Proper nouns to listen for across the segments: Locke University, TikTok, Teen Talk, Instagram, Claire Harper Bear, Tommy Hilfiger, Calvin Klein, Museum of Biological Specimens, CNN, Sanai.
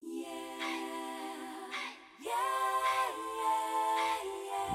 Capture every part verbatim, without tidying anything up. Yeah. Yeah, yeah,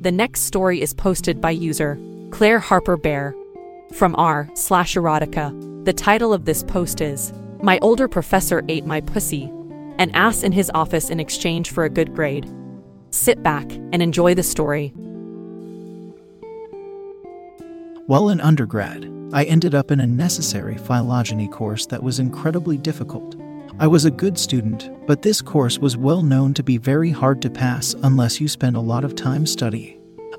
The next story is posted by user Claire Harper Bear from r slash erotica. The title of this post is My Older Professor Ate My Pussy, an Ass in His Office in Exchange for a Good Grade. Sit back and enjoy the story. While in undergrad, I ended up in a necessary phylogeny course that was incredibly difficult. I was a good student, but this course was well known to be very hard to pass unless you spend a lot of time studying.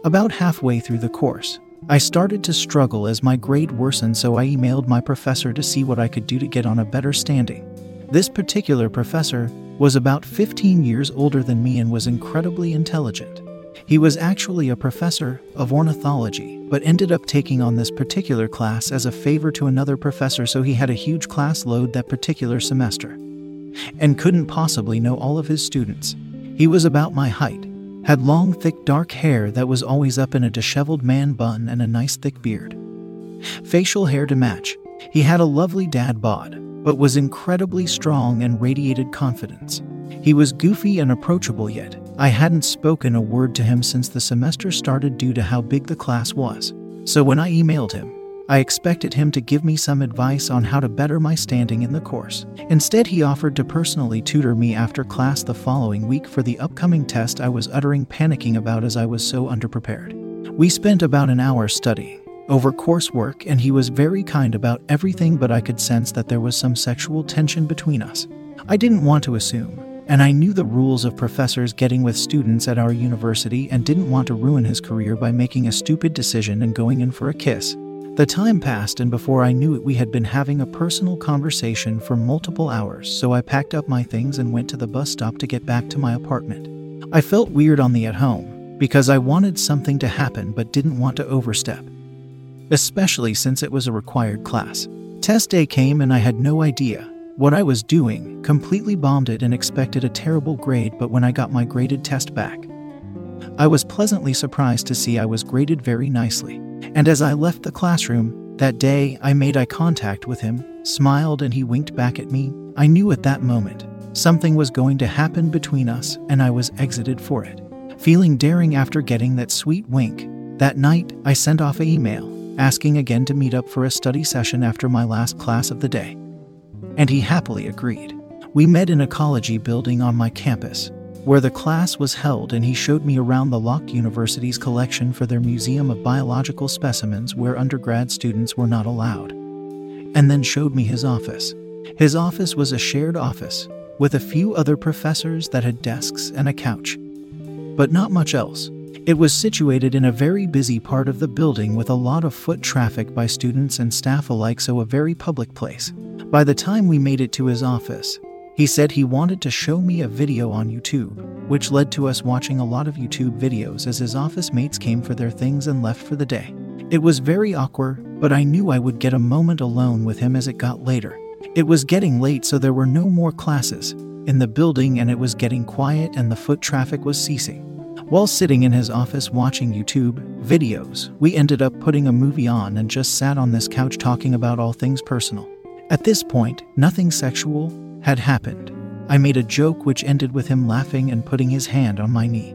About halfway through the course, I started to struggle as my grade worsened, so I emailed my professor to see what I could do to get on a better standing. This particular professor was about fifteen years older than me and was incredibly intelligent. He was actually a professor of ornithology, but ended up taking on this particular class as a favor to another professor, so he had a huge class load that particular semester and couldn't possibly know all of his students. He was about my height, had long thick dark hair that was always up in a disheveled man bun, and a nice thick beard. Facial hair to match. He had a lovely dad bod, but was incredibly strong and radiated confidence. He was goofy and approachable, yet I hadn't spoken a word to him since the semester started due to how big the class was. So when I emailed him, I expected him to give me some advice on how to better my standing in the course. Instead, he offered to personally tutor me after class the following week for the upcoming test I was uttering panicking about, as I was so underprepared. We spent about an hour studying over coursework, and he was very kind about everything, but I could sense that there was some sexual tension between us. I didn't want to assume, and I knew the rules of professors getting with students at our university, and didn't want to ruin his career by making a stupid decision and going in for a kiss. The time passed, and before I knew it, we had been having a personal conversation for multiple hours, so I packed up my things and went to the bus stop to get back to my apartment. I felt weird on the at home, because I wanted something to happen but didn't want to overstep, especially since it was a required class. Test day came and I had no idea what I was doing, completely bombed it and expected a terrible grade, but when I got my graded test back, I was pleasantly surprised to see I was graded very nicely. And as I left the classroom that day, I made eye contact with him, smiled, and he winked back at me. I knew at that moment something was going to happen between us, and I was excited for it. Feeling daring after getting that sweet wink, that night I sent off an email asking again to meet up for a study session after my last class of the day, and he happily agreed. We met in a college building on my campus, where the class was held, and he showed me around the Locke University's collection for their Museum of Biological Specimens, where undergrad students were not allowed, and then showed me his office. His office was a shared office with a few other professors that had desks and a couch, but not much else. It was situated in a very busy part of the building with a lot of foot traffic by students and staff alike, so a very public place. By the time we made it to his office, he said he wanted to show me a video on YouTube, which led to us watching a lot of YouTube videos as his office mates came for their things and left for the day. It was very awkward, but I knew I would get a moment alone with him as it got later. It was getting late, so there were no more classes in the building, and it was getting quiet and the foot traffic was ceasing. While sitting in his office watching YouTube videos, we ended up putting a movie on and just sat on this couch talking about all things personal. At this point, nothing sexual had happened. I made a joke which ended with him laughing and putting his hand on my knee,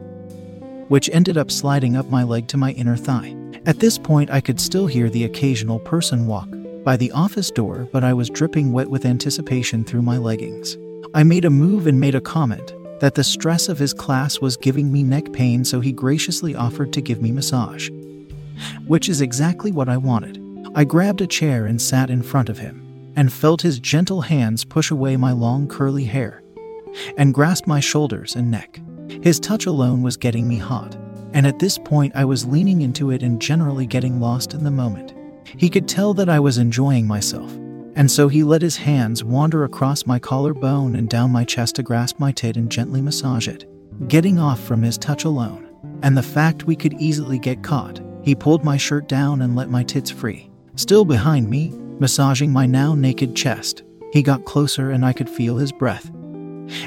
which ended up sliding up my leg to my inner thigh. At this point, I could still hear the occasional person walk by the office door, but I was dripping wet with anticipation through my leggings. I made a move and made a comment that the stress of his class was giving me neck pain, so he graciously offered to give me massage, which is exactly what I wanted. I grabbed a chair and sat in front of him, and felt his gentle hands push away my long curly hair, and grasped my shoulders and neck. His touch alone was getting me hot, and at this point I was leaning into it and generally getting lost in the moment. He could tell that I was enjoying myself, and so he let his hands wander across my collarbone and down my chest to grasp my tit and gently massage it. Getting off from his touch alone, and the fact we could easily get caught, he pulled my shirt down and let my tits free. Still behind me, massaging my now naked chest, he got closer and I could feel his breath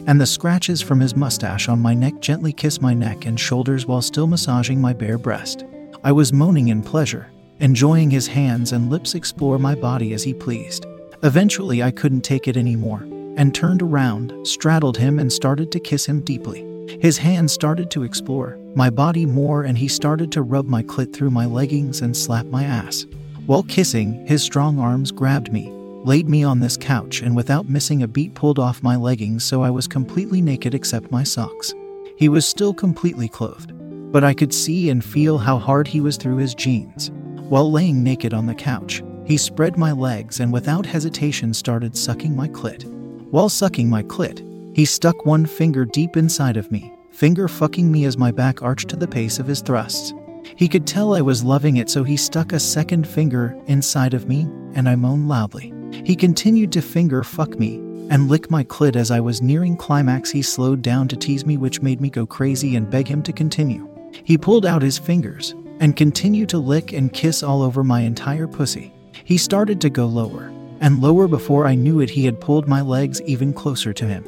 and the scratches from his mustache on my neck gently kiss my neck and shoulders while still massaging my bare breast. I was moaning in pleasure, enjoying his hands and lips explore my body as he pleased. Eventually I couldn't take it anymore, and turned around, straddled him and started to kiss him deeply. His hands started to explore my body more and he started to rub my clit through my leggings and slap my ass. While kissing, his strong arms grabbed me, laid me on this couch and without missing a beat pulled off my leggings so I was completely naked except my socks. He was still completely clothed, but I could see and feel how hard he was through his jeans. While laying naked on the couch, he spread my legs and without hesitation started sucking my clit. While sucking my clit, he stuck one finger deep inside of me, finger fucking me as my back arched to the pace of his thrusts. He could tell I was loving it, so he stuck a second finger inside of me, and I moaned loudly. He continued to finger fuck me and lick my clit as I was nearing climax. He slowed down to tease me, which made me go crazy and beg him to continue. He pulled out his fingers and continued to lick and kiss all over my entire pussy. He started to go lower and lower. Before I knew it, he had pulled my legs even closer to him,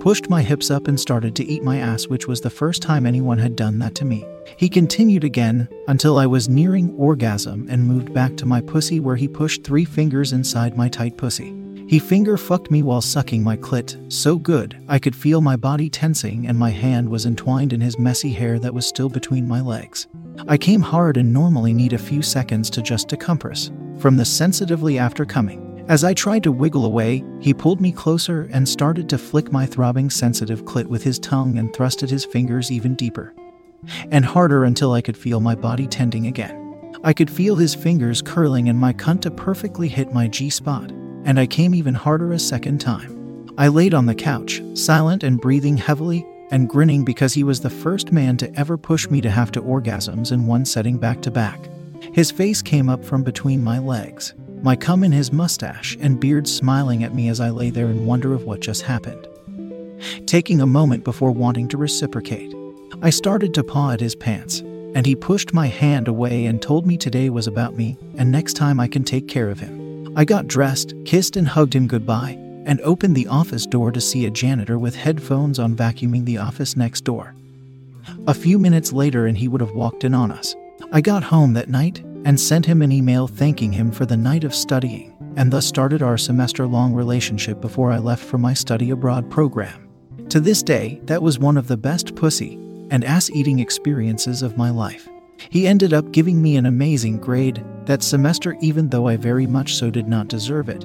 pushed my hips up and started to eat my ass, which was the first time anyone had done that to me. He continued again until I was nearing orgasm and moved back to my pussy, where he pushed three fingers inside my tight pussy. He finger fucked me while sucking my clit so good I could feel my body tensing and my hand was entwined in his messy hair that was still between my legs. I came hard and normally need a few seconds to just decompress from the sensitively after coming. As I tried to wiggle away, he pulled me closer and started to flick my throbbing sensitive clit with his tongue and thrusted his fingers even deeper and harder until I could feel my body tending again. I could feel his fingers curling and my cunt to perfectly hit my G-spot, and I came even harder a second time. I laid on the couch, silent and breathing heavily and grinning because he was the first man to ever push me to have two orgasms in one setting back to back. His face came up from between my legs, my cum in his mustache and beard smiling at me as I lay there in wonder of what just happened. Taking a moment before wanting to reciprocate, I started to paw at his pants, and he pushed my hand away and told me today was about me, and next time I can take care of him. I got dressed, kissed and hugged him goodbye, and opened the office door to see a janitor with headphones on vacuuming the office next door. A few minutes later and he would have walked in on us. I got home that night and sent him an email thanking him for the night of studying, and thus started our semester-long relationship before I left for my study abroad program. To this day, that was one of the best pussy and ass-eating experiences of my life. He ended up giving me an amazing grade that semester, even though I very much so did not deserve it.